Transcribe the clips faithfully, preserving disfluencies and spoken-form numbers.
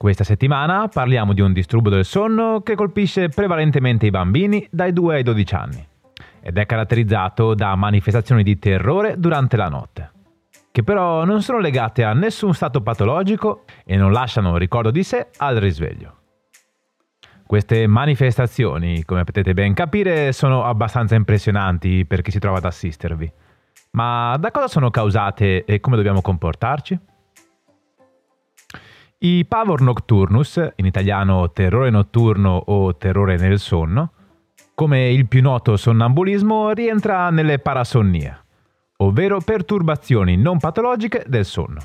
Questa settimana parliamo di un disturbo del sonno che colpisce prevalentemente i bambini dai due ai dodici anni ed è caratterizzato da manifestazioni di terrore durante la notte, che però non sono legate a nessun stato patologico e non lasciano ricordo di sé al risveglio. Queste manifestazioni, come potete ben capire, sono abbastanza impressionanti per chi si trova ad assistervi. Ma da cosa sono causate e come dobbiamo comportarci? I Pavor nocturnus, in italiano terrore notturno o terrore nel sonno, come il più noto sonnambulismo, rientra nelle parasonnie, ovvero perturbazioni non patologiche del sonno.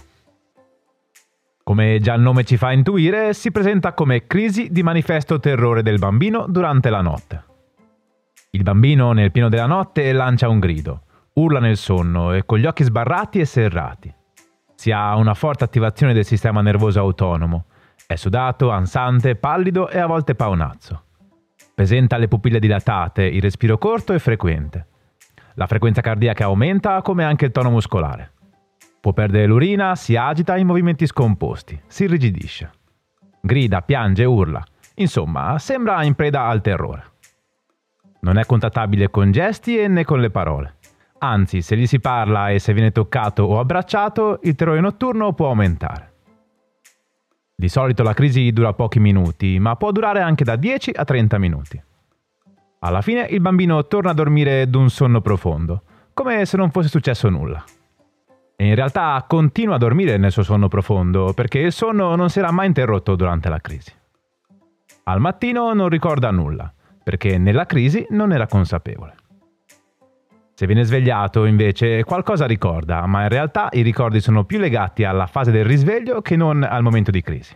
Come già il nome ci fa intuire, si presenta come crisi di manifesto terrore del bambino durante la notte. Il bambino nel pieno della notte lancia un grido, urla nel sonno e con gli occhi sbarrati e serrati. Si ha una forte attivazione del sistema nervoso autonomo. È sudato, ansante, pallido e a volte paonazzo. Presenta le pupille dilatate, il respiro corto e frequente. La frequenza cardiaca aumenta come anche il tono muscolare. Può perdere l'urina, si agita in movimenti scomposti, si irrigidisce. Grida, piange, urla. Insomma, sembra in preda al terrore. Non è contattabile con gesti né con le parole. Anzi, se gli si parla e se viene toccato o abbracciato, il terrore notturno può aumentare. Di solito la crisi dura pochi minuti, ma può durare anche da dieci a trenta minuti. Alla fine il bambino torna a dormire d'un sonno profondo, come se non fosse successo nulla. E in realtà continua a dormire nel suo sonno profondo, perché il sonno non si era mai interrotto durante la crisi. Al mattino non ricorda nulla, perché nella crisi non era consapevole. Se viene svegliato, invece, qualcosa ricorda, ma in realtà i ricordi sono più legati alla fase del risveglio che non al momento di crisi.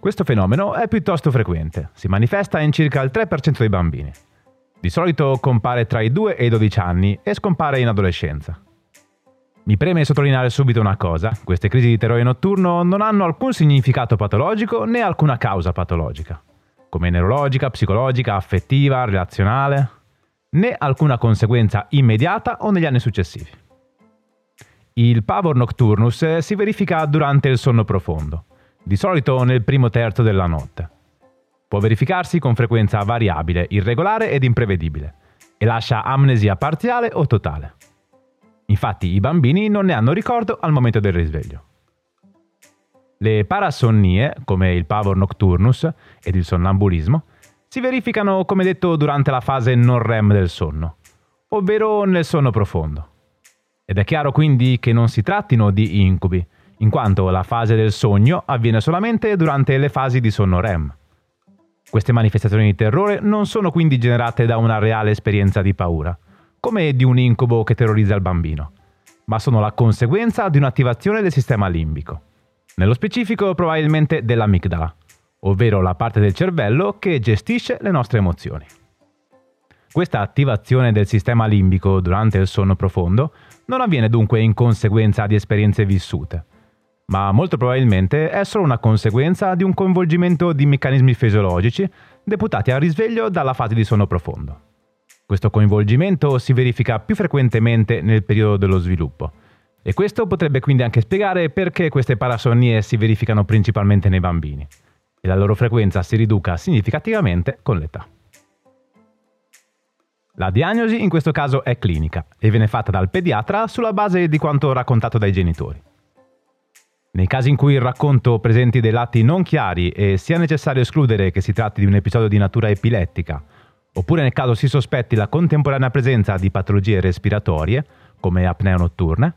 Questo fenomeno è piuttosto frequente, si manifesta in circa il tre per cento dei bambini. Di solito compare tra i due e i dodici anni e scompare in adolescenza. Mi preme sottolineare subito una cosa, queste crisi di terrore notturno non hanno alcun significato patologico né alcuna causa patologica, come neurologica, psicologica, affettiva, relazionale, né alcuna conseguenza immediata o negli anni successivi. Il Pavor nocturnus si verifica durante il sonno profondo, di solito nel primo terzo della notte. Può verificarsi con frequenza variabile, irregolare ed imprevedibile, e lascia amnesia parziale o totale. Infatti i bambini non ne hanno ricordo al momento del risveglio. Le parasonnie, come il Pavor nocturnus ed il sonnambulismo, si verificano, come detto, durante la fase non R E M del sonno, ovvero nel sonno profondo. Ed è chiaro quindi che non si trattino di incubi, in quanto la fase del sogno avviene solamente durante le fasi di sonno R E M. Queste manifestazioni di terrore non sono quindi generate da una reale esperienza di paura, come di un incubo che terrorizza il bambino, ma sono la conseguenza di un'attivazione del sistema limbico, nello specifico probabilmente dell'amigdala, ovvero la parte del cervello che gestisce le nostre emozioni. Questa attivazione del sistema limbico durante il sonno profondo non avviene dunque in conseguenza di esperienze vissute, ma molto probabilmente è solo una conseguenza di un coinvolgimento di meccanismi fisiologici deputati al risveglio dalla fase di sonno profondo. Questo coinvolgimento si verifica più frequentemente nel periodo dello sviluppo, e questo potrebbe quindi anche spiegare perché queste parasonnie si verificano principalmente nei bambini, e la loro frequenza si riduca significativamente con l'età. La diagnosi in questo caso è clinica e viene fatta dal pediatra sulla base di quanto raccontato dai genitori. Nei casi in cui il racconto presenti dei lati non chiari e sia necessario escludere che si tratti di un episodio di natura epilettica, oppure nel caso si sospetti la contemporanea presenza di patologie respiratorie, come apnee notturne,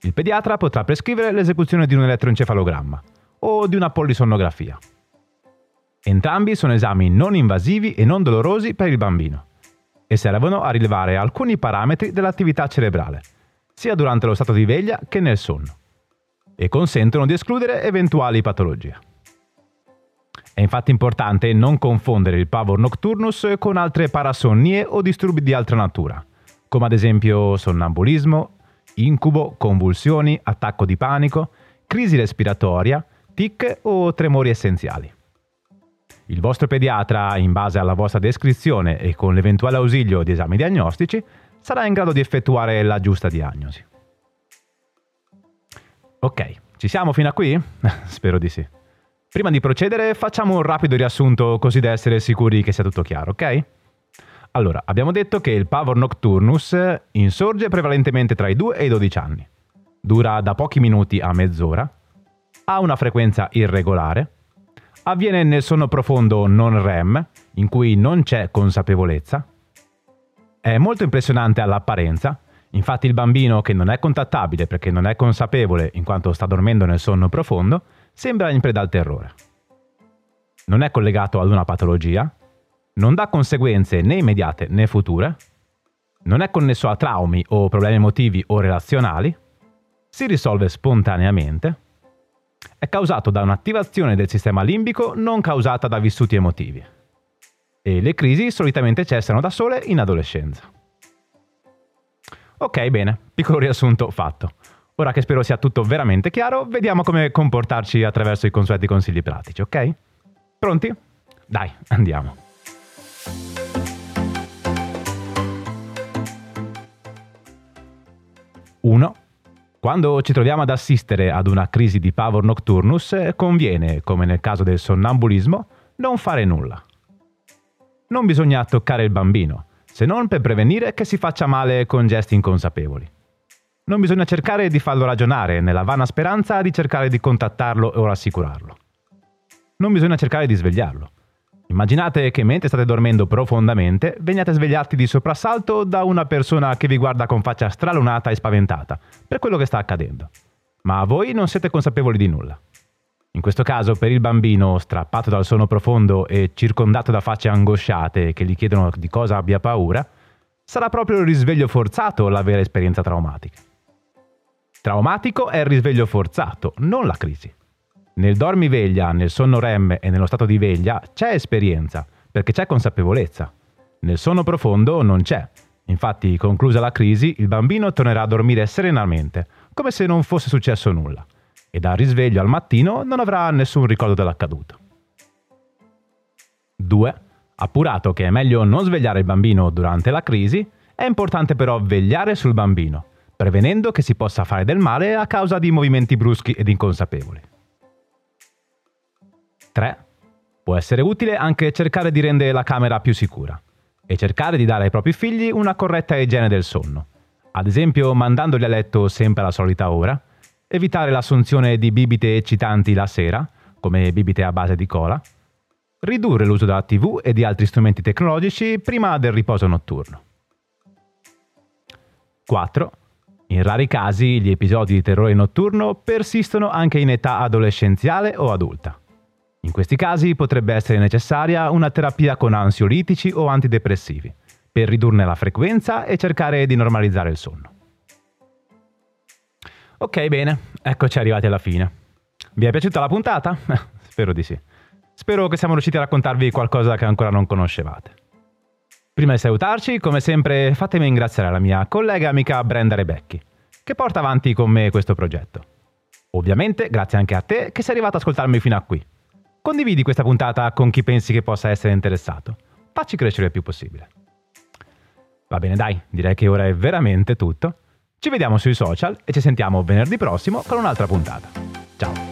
il pediatra potrà prescrivere l'esecuzione di un elettroencefalogramma o di una pollisonnografia. Entrambi sono esami non invasivi e non dolorosi per il bambino e servono a rilevare alcuni parametri dell'attività cerebrale, sia durante lo stato di veglia che nel sonno, e consentono di escludere eventuali patologie. È infatti importante non confondere il pavor nocturnus con altre parasonnie o disturbi di altra natura, come ad esempio sonnambulismo, incubo, convulsioni, attacco di panico, crisi respiratoria, tic o tremori essenziali. Il vostro pediatra, in base alla vostra descrizione e con l'eventuale ausilio di esami diagnostici, sarà in grado di effettuare la giusta diagnosi. Ok, ci siamo fino a qui? Spero di sì. Prima di procedere facciamo un rapido riassunto così da essere sicuri che sia tutto chiaro, ok? Allora, abbiamo detto che il pavor nocturnus insorge prevalentemente tra i due e i dodici anni, dura da pochi minuti a mezz'ora, ha una frequenza irregolare, avviene nel sonno profondo non R E M, in cui non c'è consapevolezza, è molto impressionante all'apparenza, infatti il bambino che non è contattabile perché non è consapevole in quanto sta dormendo nel sonno profondo, sembra in preda al terrore. Non è collegato ad una patologia, non dà conseguenze né immediate né future, non è connesso a traumi o problemi emotivi o relazionali, si risolve spontaneamente, è causato da un'attivazione del sistema limbico non causata da vissuti emotivi e le crisi solitamente cessano da sole in adolescenza. Ok, bene, piccolo riassunto fatto. Ora che spero sia tutto veramente chiaro, vediamo come comportarci attraverso i consueti consigli pratici, ok? Pronti? Dai, andiamo! uno. Quando ci troviamo ad assistere ad una crisi di pavor nocturnus, conviene, come nel caso del sonnambulismo, non fare nulla. Non bisogna toccare il bambino, se non per prevenire che si faccia male con gesti inconsapevoli. Non bisogna cercare di farlo ragionare nella vana speranza di cercare di contattarlo o rassicurarlo. Non bisogna cercare di svegliarlo. Immaginate che mentre state dormendo profondamente veniate svegliati di soprassalto da una persona che vi guarda con faccia stralunata e spaventata per quello che sta accadendo. Ma voi non siete consapevoli di nulla. In questo caso per il bambino strappato dal sonno profondo e circondato da facce angosciate che gli chiedono di cosa abbia paura, sarà proprio il risveglio forzato la vera esperienza traumatica. Traumatico è il risveglio forzato, non la crisi. Nel dormiveglia, nel sonno R E M e nello stato di veglia c'è esperienza, perché c'è consapevolezza. Nel sonno profondo non c'è. Infatti, conclusa la crisi, il bambino tornerà a dormire serenamente, come se non fosse successo nulla. E dal risveglio al mattino non avrà nessun ricordo dell'accaduto. due. Appurato che è meglio non svegliare il bambino durante la crisi, è importante però vegliare sul bambino, prevenendo che si possa fare del male a causa di movimenti bruschi ed inconsapevoli. tre. Può essere utile anche cercare di rendere la camera più sicura e cercare di dare ai propri figli una corretta igiene del sonno, ad esempio mandandoli a letto sempre alla solita ora, evitare l'assunzione di bibite eccitanti la sera, come bibite a base di cola, ridurre l'uso della tivù e di altri strumenti tecnologici prima del riposo notturno. quattro. In rari casi gli episodi di terrore notturno persistono anche in età adolescenziale o adulta. In questi casi potrebbe essere necessaria una terapia con ansiolitici o antidepressivi, per ridurne la frequenza e cercare di normalizzare il sonno. Ok, bene, eccoci arrivati alla fine. Vi è piaciuta la puntata? Spero di sì. Spero che siamo riusciti a raccontarvi qualcosa che ancora non conoscevate. Prima di salutarci, come sempre, fatemi ringraziare la mia collega e amica Brenda Rebecchi, che porta avanti con me questo progetto. Ovviamente, grazie anche a te che sei arrivato ad ascoltarmi fino a qui. Condividi questa puntata con chi pensi che possa essere interessato. Facci crescere il più possibile. Va bene, dai, direi che ora è veramente tutto. Ci vediamo sui social e ci sentiamo venerdì prossimo con un'altra puntata. Ciao!